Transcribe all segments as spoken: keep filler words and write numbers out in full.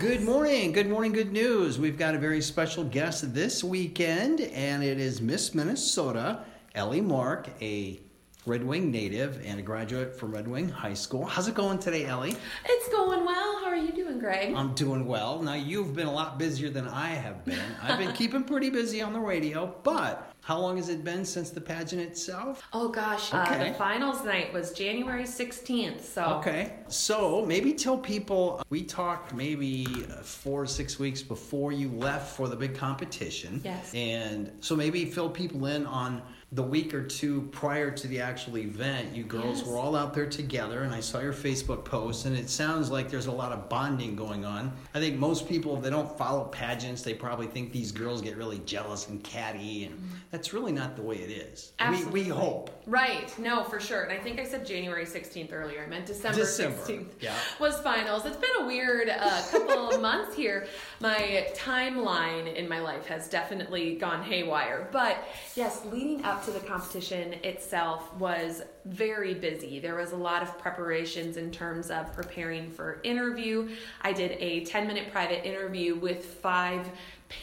Good morning, good morning, good news. We've got a very special guest this weekend, and it is Miss Minnesota, Ellie Mark, a Red Wing native and a graduate from Red Wing High School. How's it going today, Ellie? It's going well. How are you doing, Greg? I'm doing well. Now, you've been a lot busier than I have been. I've been keeping pretty busy on the radio, but how long has it been since the pageant itself? Oh, gosh. Okay. Uh, the finals night was January sixteenth, so... Okay. So, maybe tell people, we talked maybe four or six weeks before you left for the big competition. Yes. And so maybe fill people in on the week or two prior to the actual event. You girls yes. were all out there together, and I saw your Facebook post, and it sounds like there's a lot of bonding going on. I think most people, if they don't follow pageants, they probably think these girls get really jealous and catty, and... Mm-hmm. That's really not the way it is. Absolutely. We, we hope. Right. No, for sure. And I think I said January sixteenth earlier. I meant December, December. sixteenth yeah. was finals. It's been a weird uh, couple of months here. My timeline in my life has definitely gone haywire. But yes, leading up to the competition itself was very busy. There was a lot of preparations in terms of preparing for interview. I did a ten-minute private interview with five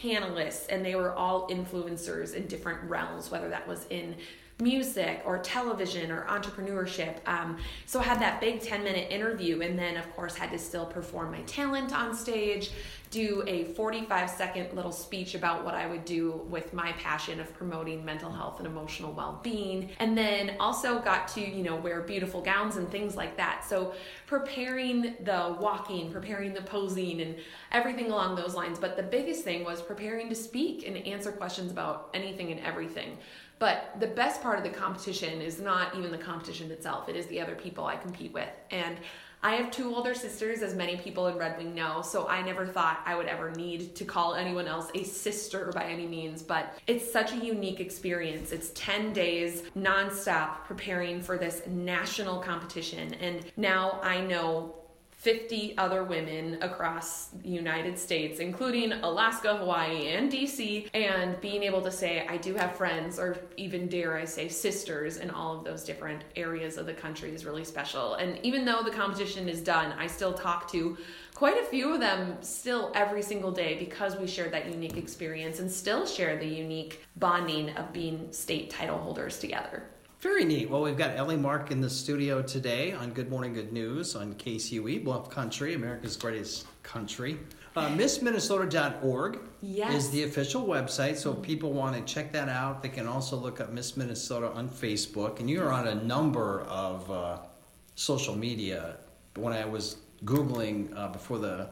panelists, and they were all influencers in different realms, whether that was in music or television or entrepreneurship. Um, so I had that big ten-minute interview, and then, of course, had to still perform my talent on stage, do a forty-five-second little speech about what I would do with my passion of promoting mental health and emotional well-being, and then also got to, you know, wear beautiful gowns and things like that. So preparing the walking, preparing the posing, and everything along those lines. But the biggest thing was preparing to speak and answer questions about anything and everything. But the best part of the competition is not even the competition itself. It is the other people I compete with. And I have two older sisters, as many people in Red Wing know, so I never thought I would ever need to call anyone else a sister by any means, but it's such a unique experience. It's ten days nonstop preparing for this national competition, and now I know fifty other women across the United States, including Alaska, Hawaii, and D C, and being able to say I do have friends, or even dare I say sisters, in all of those different areas of the country is really special. And even though the competition is done, I still talk to quite a few of them still every single day, because we shared that unique experience and still share the unique bonding of being state title holders together. Very neat. Well, we've got Ellie Mark in the studio today on Good Morning Good News on K C U E, Bluff Country, America's greatest country. Uh, Miss Minnesota dot org yes. is the official website, so if people want to check that out, they can also look up Miss Minnesota on Facebook. And you're on a number of uh, social media. When I was Googling uh, before the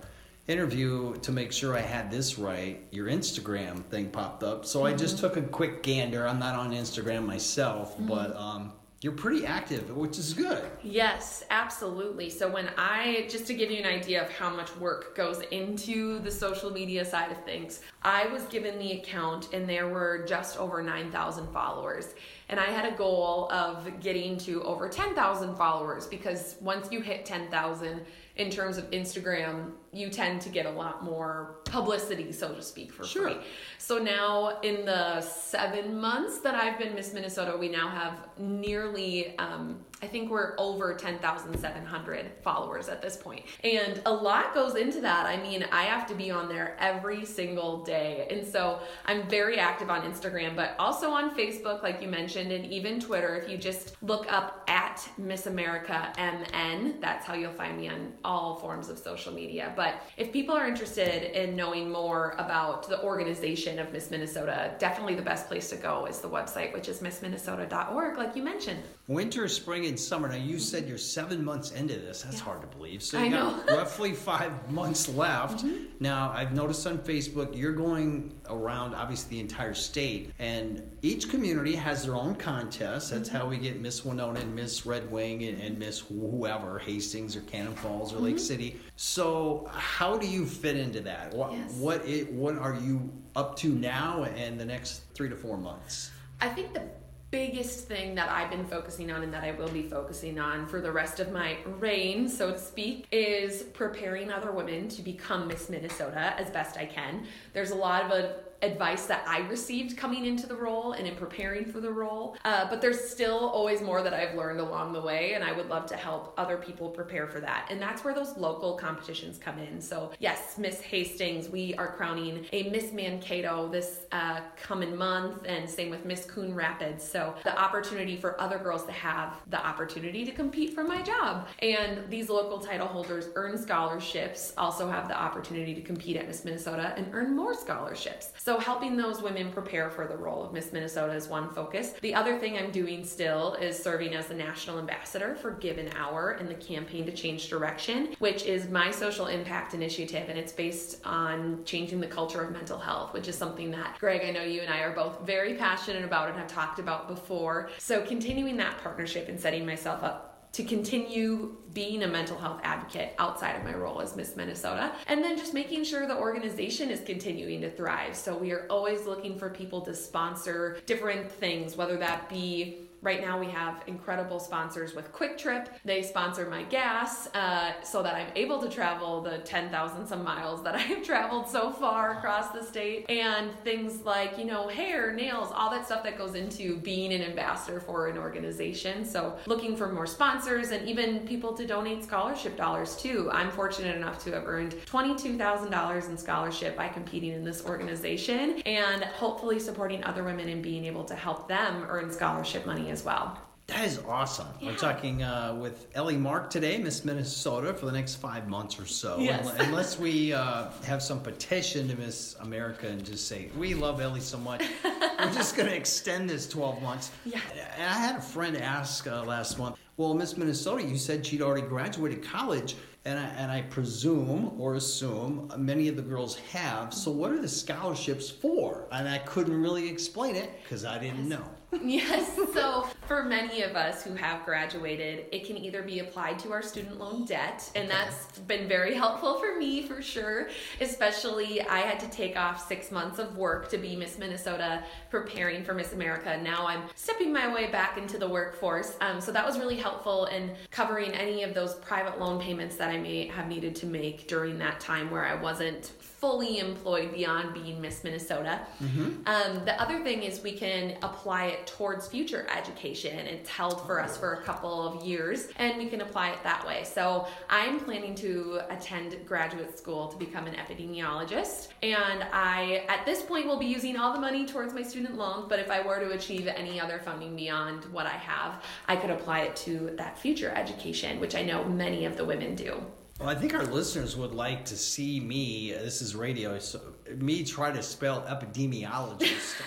interview to make sure I had this right, your Instagram thing popped up, so mm-hmm. I just took a quick gander. I'm not on Instagram myself, mm-hmm. but um you're pretty active, which is good. Yes, absolutely. So when I, just to give you an idea of how much work goes into the social media side of things, I was given the account and there were just over nine thousand followers. And I had a goal of getting to over ten thousand followers, because once you hit ten thousand in terms of Instagram, you tend to get a lot more publicity, so to speak, for sure. free. So now in the seven months that I've been Miss Minnesota, we now have nearly, um, I think we're over ten thousand seven hundred followers at this point. And a lot goes into that. I mean, I have to be on there every single day. And so I'm very active on Instagram, but also on Facebook, like you mentioned, and even Twitter. If you just look up at Miss America M N, that's how you'll find me on all forms of social media. But if people are interested in knowing more about the organization of Miss Minnesota, definitely the best place to go is the website, which is Miss Minnesota dot org, like you mentioned. Winter, spring, and summer. Now, you said you're seven months into this. That's yeah. hard to believe. So you I got know. roughly five months left. Mm-hmm. Now, I've noticed on Facebook, you're going around, obviously, the entire state. And each community has their own contest. That's mm-hmm. how we get Miss Winona and Miss Red Wing and, and Miss whoever, Hastings or Cannon Falls or mm-hmm. Lake City. So how do you fit into that? What yes. what, it, what are you up to now and the next three to four months? I think the biggest thing that I've been focusing on, and that I will be focusing on for the rest of my reign, so to speak, is preparing other women to become Miss Minnesota as best I can. There's a lot of a advice that I received coming into the role and in preparing for the role. Uh, but there's still always more that I've learned along the way, and I would love to help other people prepare for that. And that's where those local competitions come in. So yes, Miss Hastings, we are crowning a Miss Mankato this uh, coming month, and same with Miss Coon Rapids. So the opportunity for other girls to have the opportunity to compete for my job. And these local title holders earn scholarships, also have the opportunity to compete at Miss Minnesota and earn more scholarships. So helping those women prepare for the role of Miss Minnesota is one focus. The other thing I'm doing still is serving as the national ambassador for Give an Hour in the campaign to Change Direction, which is my social impact initiative, and it's based on changing the culture of mental health, which is something that, Greg, I know you and I are both very passionate about and have talked about before. So continuing that partnership and setting myself up to continue being a mental health advocate outside of my role as Miss Minnesota, and then just making sure the organization is continuing to thrive. So we are always looking for people to sponsor different things, whether that be, right now we have incredible sponsors with Quick Trip. They sponsor my gas uh, so that I'm able to travel the ten thousand some miles that I have traveled so far across the state. And things like, you know, hair, nails, all that stuff that goes into being an ambassador for an organization. So looking for more sponsors and even people to donate scholarship dollars too. I'm fortunate enough to have earned twenty-two thousand dollars in scholarship by competing in this organization, and hopefully supporting other women and being able to help them earn scholarship money as well. That is awesome. Yeah. We're talking uh, with Ellie Mark today, Miss Minnesota, for the next five months or so. Yes. Unless, unless we uh, have some petition to Miss America and just say, we love Ellie so much, we're just going to extend this twelve months. Yeah. And I had a friend ask uh, last month, well, Miss Minnesota, you said she'd already graduated college. And I, and I presume or assume many of the girls have. So what are the scholarships for? And I couldn't really explain it because I didn't yes. know. Yes. So for many of us who have graduated, it can either be applied to our student loan debt. And okay. that's been very helpful for me, for sure. Especially I had to take off six months of work to be Miss Minnesota preparing for Miss America. Now I'm stepping my way back into the workforce. Um, so that was really helpful in covering any of those private loan payments that I may have needed to make during that time where I wasn't fully employed beyond being Miss Minnesota. Mm-hmm. Um, the other thing is we can apply it towards future education. It's held for us for a couple of years, and we can apply it that way. So I'm planning to attend graduate school to become an epidemiologist, and I, at this point, will be using all the money towards my student loans, but if I were to achieve any other funding beyond what I have, I could apply it to that future education, which I know many of the women do. Well, I think our listeners would like to see me, this is radio, so me try to spell epidemiologist.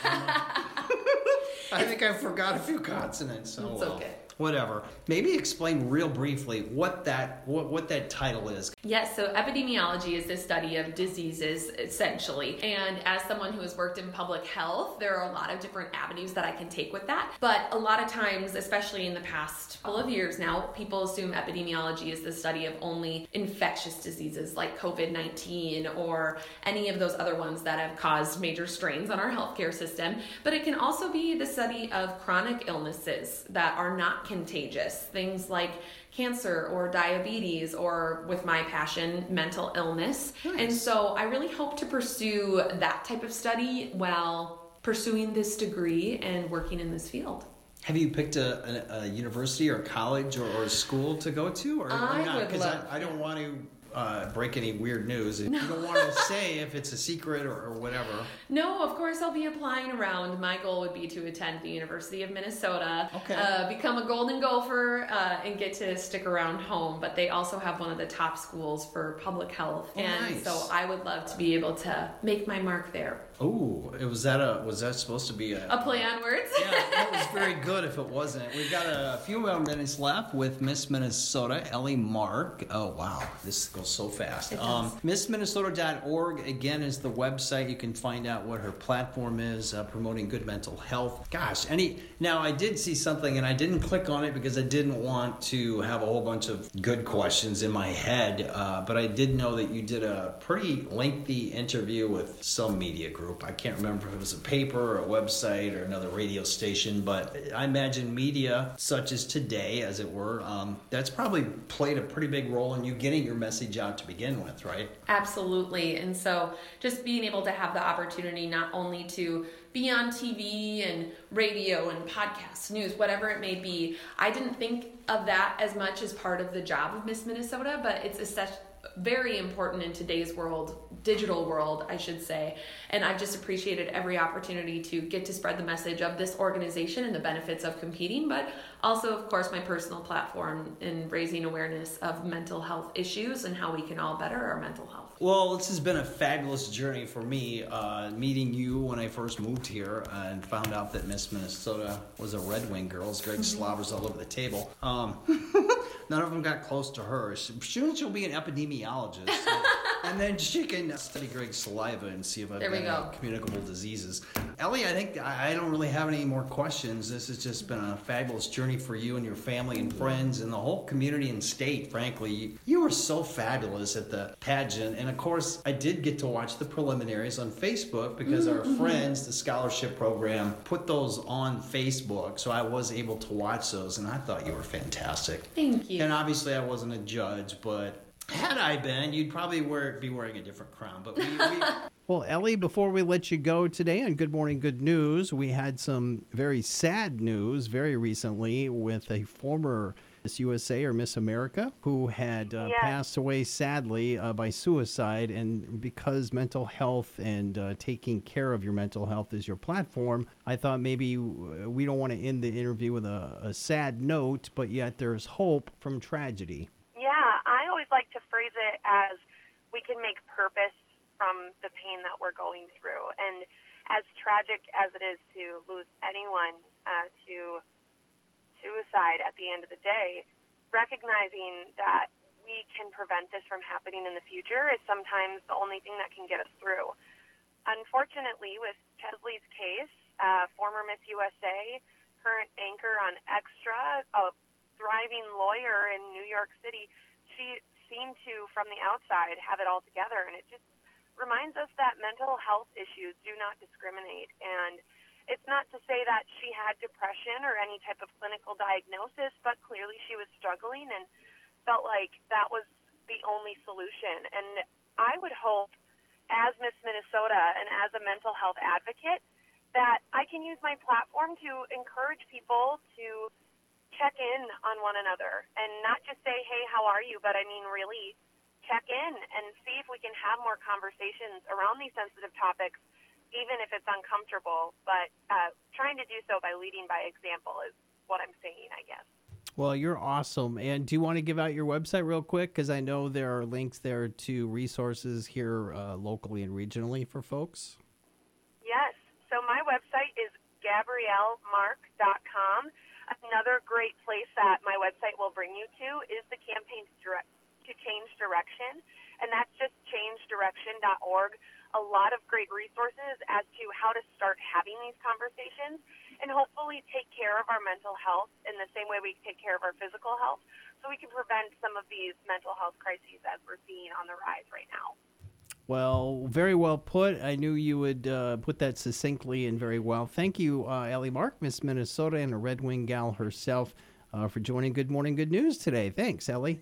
I think I forgot a few consonants. So it's okay. Well. Whatever. Maybe explain real briefly what that what, what that title is. Yes, so epidemiology is the study of diseases, essentially. And as someone who has worked in public health, there are a lot of different avenues that I can take with that. But a lot of times, especially in the past couple of years now, people assume epidemiology is the study of only infectious diseases like covid nineteen or any of those other ones that have caused major strains on our healthcare system. But it can also be the study of chronic illnesses that are not contagious, things like cancer or diabetes, or with my passion, mental illness. Nice. And so I really hope to pursue that type of study while pursuing this degree and working in this field. Have you picked a, a, a university or college or, or a school to go to, or, I or not? Because I, I don't want to Uh, break any weird news. No. You don't want to say if it's a secret or, or whatever. No, of course I'll be applying around. My goal would be to attend the University of Minnesota, okay. uh, become a Golden Gopher, uh, and get to stick around home. But they also have one of the top schools for public health, oh, and nice. So I would love to be able to make my mark there. Oh, was that a was that supposed to be a, a play on words? Yeah, that was very good. If it wasn't, we've got a few more minutes left with Miss Minnesota, Ellie Mark. Oh wow, this goes so fast. Um, Miss Minnesota dot org again is the website. You can find out what her platform is, uh, promoting good mental health. Gosh, any now I did see something and I didn't click on it because I didn't want to have a whole bunch of good questions in my head. Uh, but I did know that you did a pretty lengthy interview with some media group. I can't remember if it was a paper or a website or another radio station, but I imagine media such as today, as it were, um, that's probably played a pretty big role in you getting your message message out to begin with, right? Absolutely. And so just being able to have the opportunity not only to be on T V and radio and podcasts, news, whatever it may be. I didn't think of that as much as part of the job of Miss Minnesota, but it's essentially very important in today's world, digital world, I should say. And I've just appreciated every opportunity to get to spread the message of this organization and the benefits of competing, but also, of course, my personal platform in raising awareness of mental health issues and how we can all better our mental health. Well, this has been a fabulous journey for me, uh, meeting you when I first moved here and found out that Miss Minnesota was a Red Wing girl. Greg slobbers all over the table. Um, none of them got close to her. Soon she'll be an epidemiologist. And then she can study Greg's saliva and see if I've got communicable diseases. Ellie, I think I don't really have any more questions. This has just been a fabulous journey for you and your family and friends and the whole community and state, frankly. You were so fabulous at the pageant. And of course, I did get to watch the preliminaries on Facebook because mm-hmm. our friends, the scholarship program, put those on Facebook. So I was able to watch those, and I thought you were fantastic. Thank you. And obviously I wasn't a judge, but... had I been, you'd probably wear, be wearing a different crown. But we, we... Well, Ellie, before we let you go today on Good Morning Good News, we had some very sad news very recently with a former Miss U S A or Miss America who had uh, yeah. passed away, sadly, uh, by suicide. And because mental health and uh, taking care of your mental health is your platform, I thought maybe we don't want to end the interview with a, a sad note, but yet there's hope from tragedy. Yeah, I always like to phrase it as we can make purpose from the pain that we're going through. And as tragic as it is to lose anyone uh, to suicide at the end of the day, recognizing that we can prevent this from happening in the future is sometimes the only thing that can get us through. Unfortunately, with Chesley's case, uh, former Miss U S A, current anchor on Extra, a thriving lawyer in New York City, she seemed to, from the outside, have it all together. And it just reminds us that mental health issues do not discriminate. And it's not to say that she had depression or any type of clinical diagnosis, but clearly she was struggling and felt like that was the only solution. And I would hope, as Miss Minnesota and as a mental health advocate, that I can use my platform to encourage people to check in on one another and not just say, hey, how are you? But I mean, really check in and see if we can have more conversations around these sensitive topics, even if it's uncomfortable. But uh, trying to do so by leading by example is what I'm saying, I guess. Well, you're awesome. And do you want to give out your website real quick? Because I know there are links there to resources here uh, locally and regionally for folks. Yes. So my website is Gabrielle Mark dot com. Another great place that my website will bring you to is the campaign to, direct, to Change Direction, and that's just change direction dot org. A lot of great resources as to how to start having these conversations and hopefully take care of our mental health in the same way we take care of our physical health, so we can prevent some of these mental health crises as we're seeing on the rise right now. Well, very well put. I knew you would uh, put that succinctly and very well. Thank you, uh, Ellie Mark, Miss Minnesota, and a Red Wing gal herself, uh, for joining Good Morning Good News today. Thanks, Ellie.